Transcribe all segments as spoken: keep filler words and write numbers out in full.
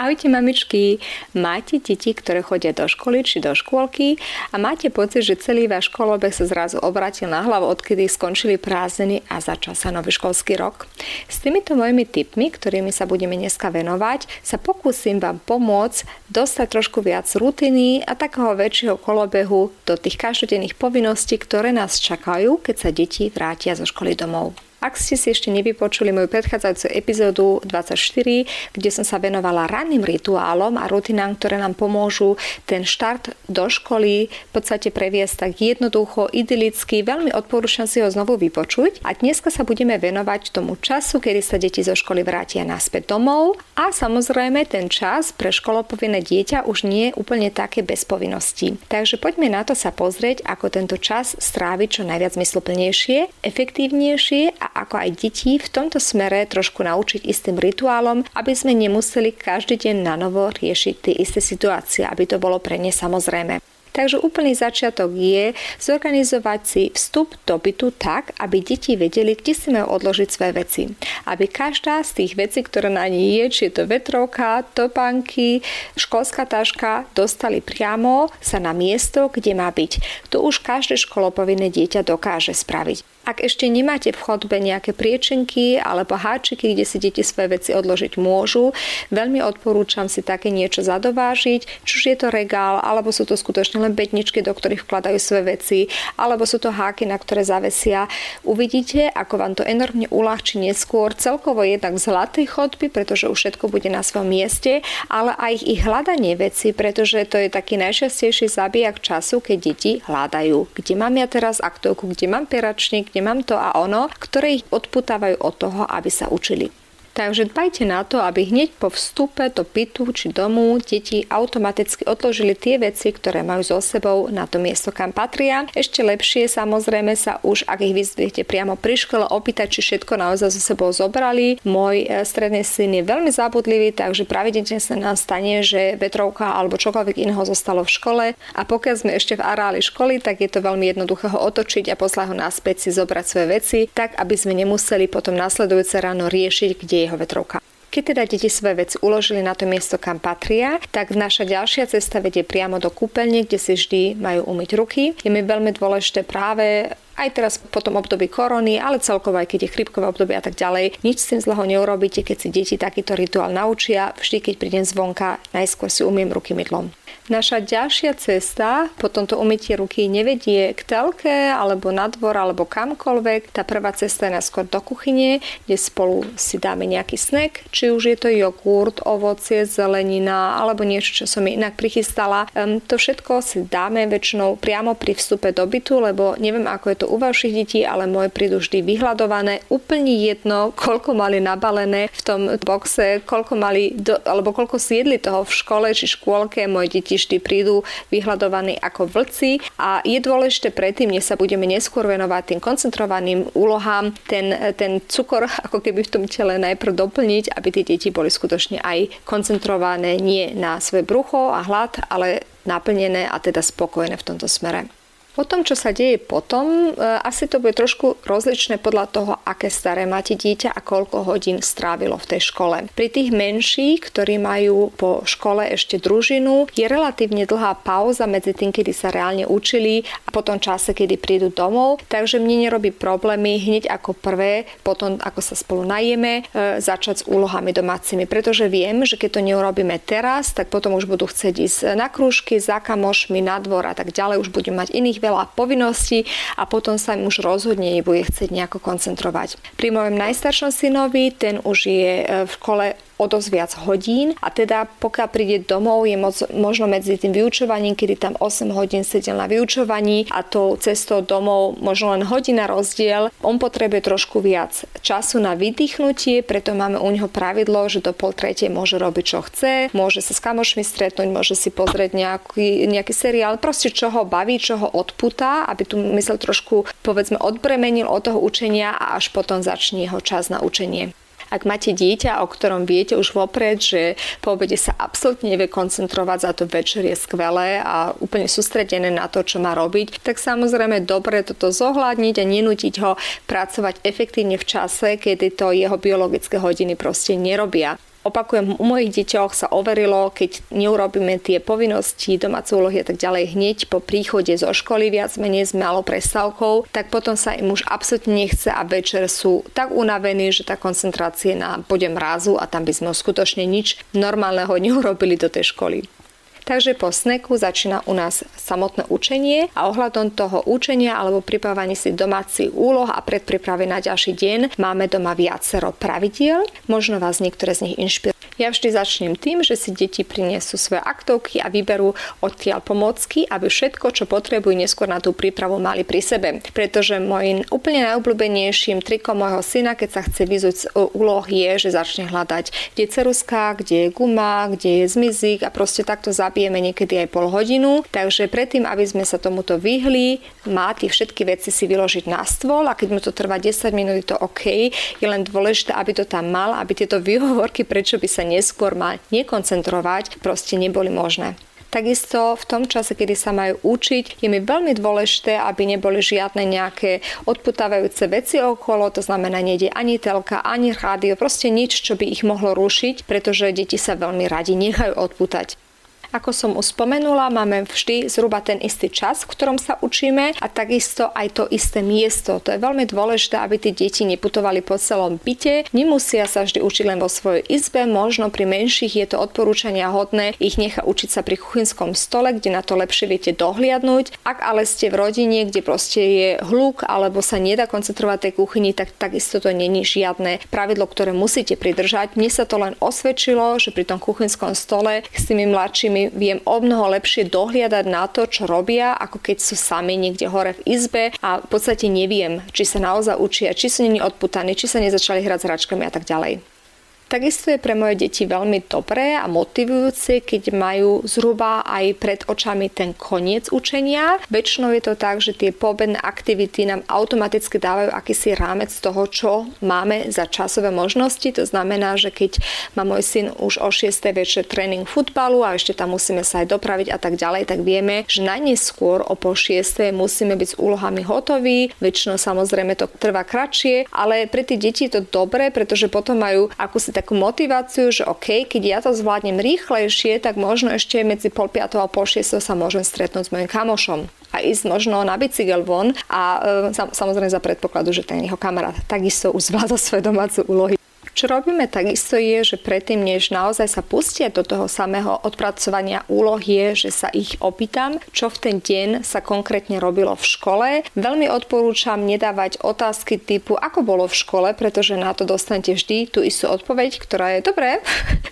Ahojte mamičky, máte deti, ktoré chodia do školy či do škôlky a máte pocit, že celý váš kolobeh sa zrazu obrátil na hlavu, odkedy skončili prázdniny a začal sa nový školský rok? S týmito mojimi tipmi, ktorými sa budeme dneska venovať, sa pokúsim vám pomôcť dostať trošku viac rutiny a takého väčšieho kolobehu do tých každodenných povinností, ktoré nás čakajú, keď sa deti vrátia zo školy domov. Ak ste si ešte nevypočuli moju predchádzajúcu epizódu dvadsaťštyri, kde som sa venovala ranným rituálom a rutinám, ktoré nám pomôžu ten štart do školy v podstate previesť tak jednoducho, idylicky, veľmi odporúčam si ho znovu vypočuť. A dneska sa budeme venovať tomu času, kedy sa deti zo školy vrátia naspäť domov a samozrejme ten čas pre školopovinné dieťa už nie je úplne také bez povinností. Takže poďme na to sa pozrieť, ako tento čas stráviť čo najviac zmysluplnejšie, efektívnejšie a ako aj deti v tomto smere trošku naučiť istým rituálom, aby sme nemuseli každý deň na novo riešiť tie isté situácie, aby to bolo pre ne samozrejme. Takže úplný začiatok je zorganizovať si vstup do bytu tak, aby deti vedeli, kde si majú odložiť svoje veci. Aby každá z tých vecí, ktorá na nej je, či je to vetrovka, topánky, školská taška, dostali priamo sa na miesto, kde má byť. To už každé školopovinné dieťa dokáže spraviť. Ak ešte nemáte v chodbe nejaké priečenky alebo háčiky, kde si deti svoje veci odložiť môžu, veľmi odporúčam si také niečo zadovážiť, či už je to regál, alebo sú to skutočne len bedničky, do ktorých vkladajú svoje veci, alebo sú to háky, na ktoré zavesia. Uvidíte, ako vám to enormne uľahčí neskôr celkovo jednak z hladkej chodby, pretože už všetko bude na svojom mieste, ale aj ich hľadanie veci, pretože to je taký najčastejší zabijak času, keď deti hľadajú. Kde mám ja teraz aktovku, kde mám peračník, nemám to a ono, ktoré ich odputávajú od toho, aby sa učili. Takže dbajte na to, aby hneď po vstupe do bytu či domu deti automaticky odložili tie veci, ktoré majú so sebou na to miesto, kam patria. Ešte lepšie samozrejme sa už, ak ich vyzviete priamo pri škole, opýtať, či všetko naozaj so sebou zobrali. Môj stredný syn je veľmi zabudlivý, takže pravidelne sa nám stane, že vetrovka alebo čokoľvek iného zostalo v škole. A pokiaľ sme ešte v areáli školy, tak je to veľmi jednoduché ho otočiť a poslať ho naspäť si zobrať svoje veci, tak aby sme nemuseli potom nasledujúce ráno riešiť, kde jeho vetrovka. Keď teda deti svoje veci uložili na to miesto, kam patria, tak naša ďalšia cesta vedie priamo do kúpeľne, kde si vždy majú umyť ruky. Je mi veľmi dôležité práve aj teraz po tom období korony, ale celkovo aj keď je chrípkové obdobie a tak ďalej. Nič s tým zlého neurobíte, keď si deti takýto rituál naučia. Vždy, keď prídem zvonka, najskôr si umiem ruky mydlom. Naša ďalšia cesta po tomto umytie ruky nevedie k telke, alebo na dvor, alebo kamkoľvek. Tá prvá cesta je najskôr do kuchyne, kde spolu si dáme nejaký snack, či už je to jogurt, ovocie, zelenina, alebo niečo, čo som inak prichystala. Um, to všetko si dáme väčšinou priamo pri vstupe do bytu, lebo neviem, ako je to u vašich detí, ale moje prídu vždy vyhľadované. Úplne jedno, koľko mali nabalené v tom boxe, koľko mali, do, alebo koľko siedli toho v škole či škôlke, moje deti vždy prídu vyhľadovaní ako vlci a je dôležité predtým, než sa budeme neskôr venovať tým koncentrovaným úlohám, ten, ten cukor ako keby v tom tele najprv doplniť, aby tie deti boli skutočne aj koncentrované nie na svoje brucho a hlad, ale naplnené a teda spokojné v tomto smere. O tom, čo sa deje potom, asi to bude trošku rozličné podľa toho, aké staré máte dieťa a koľko hodín strávilo v tej škole. Pri tých menších, ktorí majú po škole ešte družinu, je relatívne dlhá pauza medzi tým, kedy sa reálne učili a potom čase, kedy prídu domov. Takže mne nerobí problémy hneď ako prvé, potom ako sa spolu najeme, začať s úlohami domácimi. Pretože viem, že keď to neurobíme teraz, tak potom už budú chcieť ísť na krúžky, za kamošmi, na dvor a tak ďalej. Už budú mať iných veľa povinností a potom sa im už rozhodne nebude chcieť nejako koncentrovať. Pri mojom najstaršom synovi, ten už je v škole o dosť viac hodín a teda pokiaľ príde domov, je moc, možno medzi tým vyučovaním, kedy tam osem hodín sedel na vyučovaní a tou cestou domov možno len hodina rozdiel. On potrebuje trošku viac času na vydýchnutie, preto máme u neho pravidlo, že do pol tretej môže robiť, čo chce, môže sa s kamošmi stretnúť, môže si pozrieť nejaký, nejaký seriál, proste čo ho baví, čo ho odputá, aby tu mysel trošku, povedzme, odbremenil od toho učenia a až potom začne jeho čas na učenie. Ak máte dieťa, o ktorom viete už vopred, že po obede sa absolútne nevie koncentrovať, za to večer je skvelé a úplne sústredené na to, čo má robiť, tak samozrejme dobre toto zohľadniť a nenútiť ho pracovať efektívne v čase, kedy to jeho biologické hodiny proste nerobia. Opakujem, u mojich deťoch sa overilo, keď neurobíme tie povinnosti, domáce úlohy a tak ďalej hneď po príchode zo školy, viac menej s malou prestávkou, tak potom sa im už absolútne nechce a večer sú tak unavení, že tá koncentrácia na bode mrazu a tam by sme skutočne nič normálneho neurobili do tej školy. Takže po sneku začína u nás samotné učenie a ohľadom toho učenia alebo pripravovanie si domácich úloh a predpripravy na ďalší deň máme doma viacero pravidiel. Možno vás niektoré z nich inšpirujú. Ja vždy začnem tým, že si deti prinesú svoje aktovky a vyberú odtiaľ pomocky, aby všetko, čo potrebujú neskôr na tú prípravu, mali pri sebe. Pretože môj úplne najobľúbenejším trikom mojho syna, keď sa chce vyzúť z úloh, je, že začne hľadať, kde je ceruzka, kde je guma, kde je zmizík a proste takto zabí niekedy aj pol hodinu, takže predtým, aby sme sa tomuto vyhli, má tie všetky veci si vyložiť na stôl a keď mu to trvá desať minút, je to OK. Je len dôležité, aby to tam mal, aby tieto výhovorky, prečo by sa neskôr mal nekoncentrovať, proste neboli možné. Takisto v tom čase, kedy sa majú učiť, je mi veľmi dôležité, aby neboli žiadne nejaké odputávajúce veci okolo, to znamená, nejde ani telka, ani rádio, proste nič, čo by ich mohlo rušiť, pretože deti sa veľmi radi nechajú odputať. Ako som už spomenula, máme vždy zhruba ten istý čas, v ktorom sa učíme a takisto aj to isté miesto. To je veľmi dôležité, aby tie deti neputovali po celom byte. Nemusia sa vždy učiť len vo svojej izbe, možno pri menších je to odporúčania hodné ich nechať učiť sa pri kuchynskom stole, kde na to lepšie viete dohliadnúť. Ak ale ste v rodine, kde proste je hluk alebo sa nedá koncentrovať tej kuchyni, tak takisto to není žiadne pravidlo, ktoré musíte pridržať. Mne sa to len osvedčilo, že pri tom kuchynskom stole s tými mladšími viem o mnoho lepšie dohliadať na to, čo robia, ako keď sú sami niekde hore v izbe a v podstate neviem, či sa naozaj učia, či sú neni odputaní, či sa nezačali hrať s hračkami a tak ďalej. Takisto je pre moje deti veľmi dobré a motivujúce, keď majú zhruba aj pred očami ten koniec učenia. Väčšinou je to tak, že tie poobedné aktivity nám automaticky dávajú akýsi rámec toho, čo máme za časové možnosti. To znamená, že keď má môj syn už o šiestej večer tréning futbalu a ešte tam musíme sa aj dopraviť a tak ďalej, tak vieme, že najneskôr o pol šiestej musíme byť s úlohami hotoví. Väčšinou samozrejme to trvá kratšie, ale pre tie deti je to dobré, pretože potom majú akúsi takú motiváciu, že OK, keď ja to zvládnem rýchlejšie, tak možno ešte medzi pol piatou a pol šiestou sa môžem stretnúť s mojim kamošom a ísť možno na bicykel von a e, sam, samozrejme za predpokladu, že ten jeho kamarát takisto už zvláda svoje domáce úlohy. Čo robíme takisto je, že predtým, než naozaj sa pustia do toho samého odpracovania úloh, je, že sa ich opýtam, čo v ten deň sa konkrétne robilo v škole. Veľmi odporúčam nedávať otázky typu, ako bolo v škole, pretože na to dostanete vždy tú istú odpoveď, ktorá je dobré.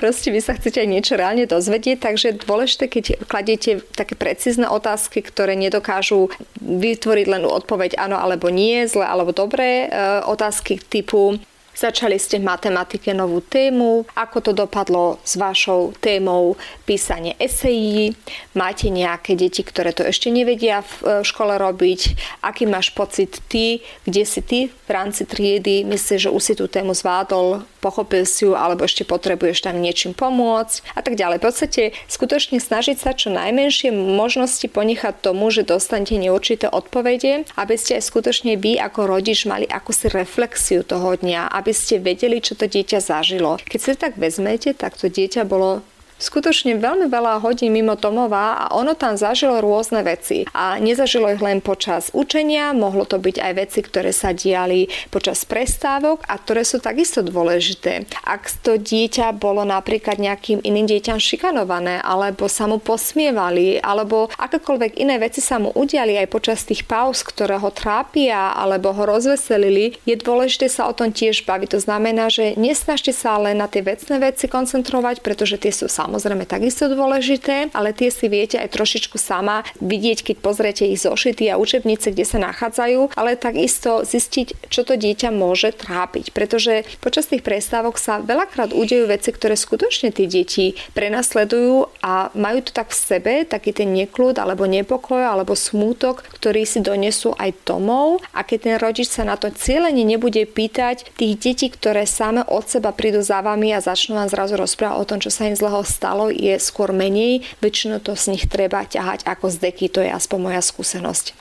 Proste vy sa chcete aj niečo reálne dozvedieť, takže dôležité, keď kladiete také precízne otázky, ktoré nedokážu vytvoriť len odpoveď áno alebo nie, zle alebo dobré. E, otázky typu, začali ste v matematike novú tému, ako to dopadlo s vašou témou písanie esejí, máte nejaké deti, ktoré to ešte nevedia v škole robiť, aký máš pocit ty, kde si ty v rámci triedy, myslíš, že už si tú tému zvládol, pochopil si ju, alebo ešte potrebuješ tam niečím pomôcť a tak ďalej. V podstate skutočne snažiť sa čo najmenšie možnosti ponechať tomu, že dostanete neurčité odpovede, aby ste aj skutočne vy ako rodič mali akúsi reflexiu toho dňa, aby ste vedeli, čo to dieťa zažilo. Keď si tak vezmete, tak to dieťa bolo skutočne veľmi veľa hodín mimo domova a ono tam zažilo rôzne veci. A nezažilo ich len počas učenia, mohlo to byť aj veci, ktoré sa diali počas prestávok a ktoré sú takisto dôležité. Ak to dieťa bolo napríklad nejakým iným dieťam šikanované, alebo sa mu posmievali, alebo akékoľvek iné veci sa mu udiali aj počas tých pauz, ktoré ho trápia, alebo ho rozveselili, je dôležité sa o tom tiež baviť. To znamená, že nesnažte sa len na tie vecné veci koncentrovať, pretože tie sú samozrejme. Samozrejme takisto dôležité, ale tie si viete aj trošičku sama vidieť, keď pozriete ich zošity a učebnice, kde sa nachádzajú, ale takisto zistiť, čo to dieťa môže trápiť, pretože počas tých prestávok sa veľakrát udejú veci, ktoré skutočne tie deti prenasledujú a majú to tak v sebe, taký ten nekľud alebo nepokoj alebo smútok, ktorý si donesú aj domov, a keď ten rodič sa na to cieľene nebude pýtať tých detí, ktoré same od seba prídu za vami a začnú vám zrazu rozprávať o tom, čo sa im zlého stalo, je skôr menej, väčšinou to z nich treba ťahať ako z deky, to je aspoň moja skúsenosť.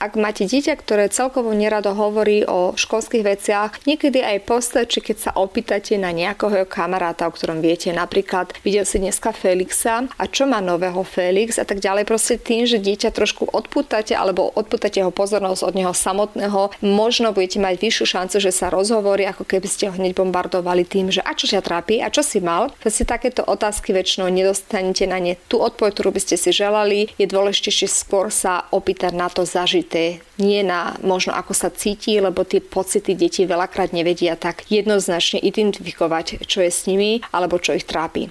Ak máte dieťa, ktoré celkovo nerado hovorí o školských veciach, niekedy aj postačí, keď sa opýtate na nejakého kamaráta, o ktorom viete, napríklad videl si dneska Felixa a čo má nového Felix a tak ďalej. Proste tým, že dieťa trošku odpútate alebo odpútate jeho pozornosť od neho samotného, možno budete mať vyššiu šancu, že sa rozhovorí, ako keby ste ho hneď bombardovali tým, že a čo ťa trápi a čo si mal. Proste takéto otázky väčšinou nedostanete na ne tú odpoveď, ktorú by ste si želali. Je dôležitejšie skôr sa opýtať na to zažiť. Nie na možno ako sa cíti, lebo tie pocity deti veľakrát nevedia tak jednoznačne identifikovať, čo je s nimi alebo čo ich trápi.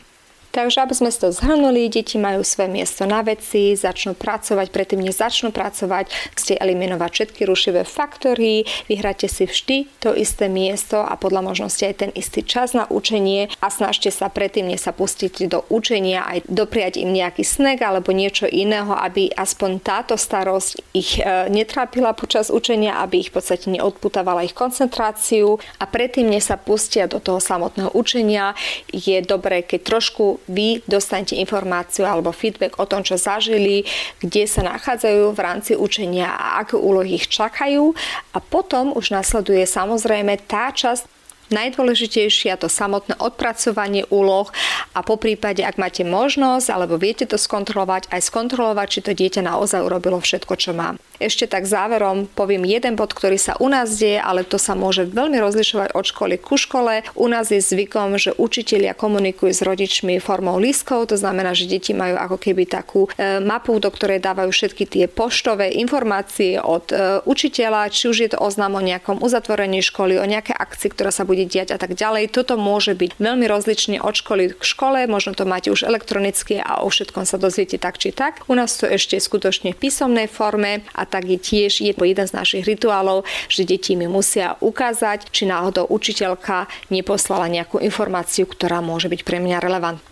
Takže aby sme to zhrnuli, deti majú svoje miesto na veci, začnú pracovať, predtým než začnú pracovať, chcete eliminovať všetky rušivé faktory, vyhráte si vždy to isté miesto a podľa možnosti aj ten istý čas na učenie a snažte sa predtým než sa pustiť do učenia aj dopriať im nejaký snack alebo niečo iného, aby aspoň táto starosť ich netrápila počas učenia, aby ich v podstate neodputávala ich koncentráciu, a predtým než sa pustia do toho samotného učenia je dobré, keď trošku vy dostanete informáciu alebo feedback o tom, čo zažili, kde sa nachádzajú v rámci učenia a aké úlohy ich čakajú. A potom už nasleduje samozrejme tá časť najdôležitejšia, to samotné odpracovanie úloh a po prípade, ak máte možnosť alebo viete to skontrolovať, aj skontrolovať, či to dieťa naozaj urobilo všetko, čo má. Ešte tak záverom poviem jeden bod, ktorý sa u nás deje, ale to sa môže veľmi rozlišovať od školy ku škole. U nás je zvykom, že učitelia komunikujú s rodičmi formou lístkov, to znamená, že deti majú ako keby takú e, mapu, do ktorej dávajú všetky tie poštové informácie od e, učiteľa, či už je to oznam o nejakom uzatvorení školy, o nejaké akcii, ktorá sa bude diať a tak ďalej. Toto môže byť veľmi rozlične od školy k škole, možno to máte už elektronicky a o všetkom sa dozviete tak či tak. U nás to ešte skutočne v písomnej forme a tak je tiež jeden z našich rituálov, že deti mi musia ukázať, či náhodou učiteľka neposlala nejakú informáciu, ktorá môže byť pre mňa relevantná.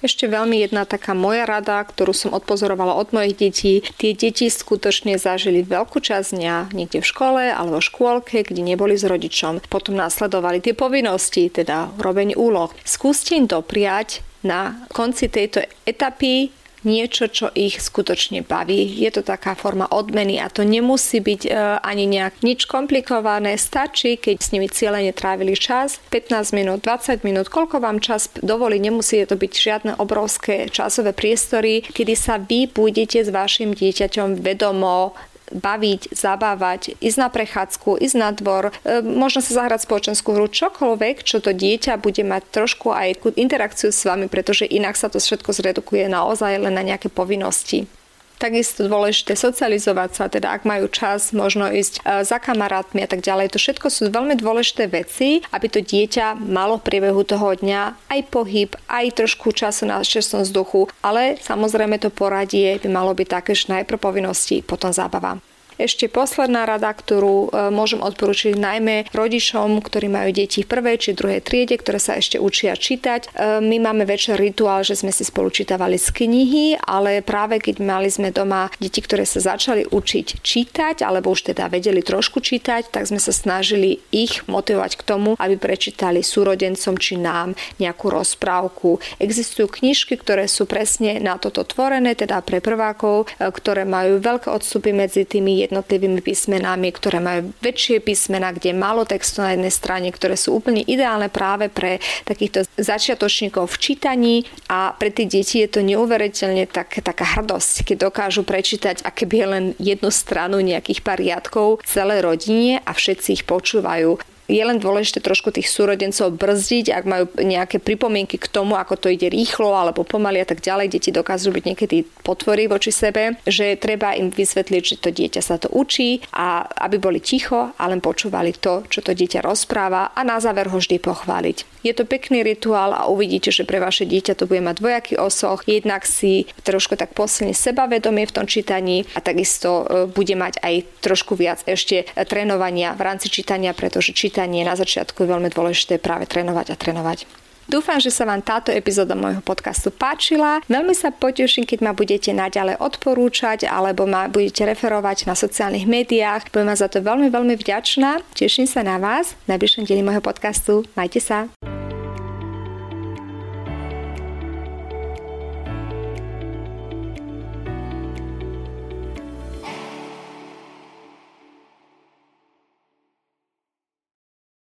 Ešte veľmi jedna taká moja rada, ktorú som odpozorovala od mojich detí. Tie deti skutočne zažili veľkú časť dňa niekde v škole alebo v škôlke, kde neboli s rodičom. Potom následovali tie povinnosti, teda robenie úloh. Skúste im dopriať na konci tejto etapy niečo, čo ich skutočne baví. Je to taká forma odmeny a to nemusí byť e, ani nejak nič komplikované. Stačí, keď s nimi cieľene trávili čas, pätnásť minút, dvadsať minút, koľko vám čas dovolí, nemusí to byť žiadne obrovské časové priestory, kedy sa vy budete s vašim dieťaťom vedomo baviť, zabávať, ísť na prechádzku, ísť na dvor, e, možno sa zahrať spoločenskú hru, čokoľvek, čo to dieťa bude mať trošku aj interakciu s vami, pretože inak sa to všetko zredukuje naozaj len na nejaké povinnosti. Takisto dôležité socializovať sa, teda ak majú čas, možno ísť za kamarátmi a tak ďalej. To všetko sú veľmi dôležité veci, aby to dieťa malo v priebehu toho dňa aj pohyb, aj trošku času na čerstvom vzduchu, ale samozrejme to poradie by malo byť také, že najprv povinnosti, potom zábava. Ešte posledná rada, ktorú môžem odporúčiť najmä rodičom, ktorí majú deti v prvej či druhej triede, ktoré sa ešte učia čítať. My máme večer rituál, že sme si spolu čítavali z knihy, ale práve keď mali sme doma deti, ktoré sa začali učiť čítať, alebo už teda vedeli trošku čítať, tak sme sa snažili ich motivovať k tomu, aby prečítali súrodencom či nám nejakú rozprávku. Existujú knižky, ktoré sú presne na toto tvorené, teda pre prvákov, ktoré majú veľké odstupy medzi tými jednotlivými písmenami, ktoré majú väčšie písmena, kde je málo textu na jednej strane, ktoré sú úplne ideálne práve pre takýchto začiatočníkov v čítaní, a pre tie deti je to neuveriteľne tak, taká hrdosť, keď dokážu prečítať a keby len jednu stranu nejakých pár riadkov celé rodine a všetci ich počúvajú. Je len dôležité trošku tých súrodencov brzdiť, ak majú nejaké pripomienky k tomu, ako to ide rýchlo alebo pomaly a tak ďalej. Deti dokážu byť niekedy potvorí voči sebe, že treba im vysvetliť, že to dieťa sa to učí a aby boli ticho a len počúvali to, čo to dieťa rozpráva a na záver ho vždy pochváliť. Je to pekný rituál a uvidíte, že pre vaše dieťa to bude mať dvojaký osoch. Jednak si trošku tak posilní sebavedomie v tom čítaní a takisto bude mať aj trošku viac ešte trénovania v rámci čítania, pretože čítanie na začiatku je veľmi dôležité práve trénovať a trénovať. Dúfam, že sa vám táto epizóda môjho podcastu páčila. Veľmi sa poteším, keď ma budete naďalej odporúčať alebo ma budete referovať na sociálnych médiách. Budem vám za to veľmi, veľmi vďačná. Teším sa na vás v najbližšom dieli môjho podcastu. Majte sa.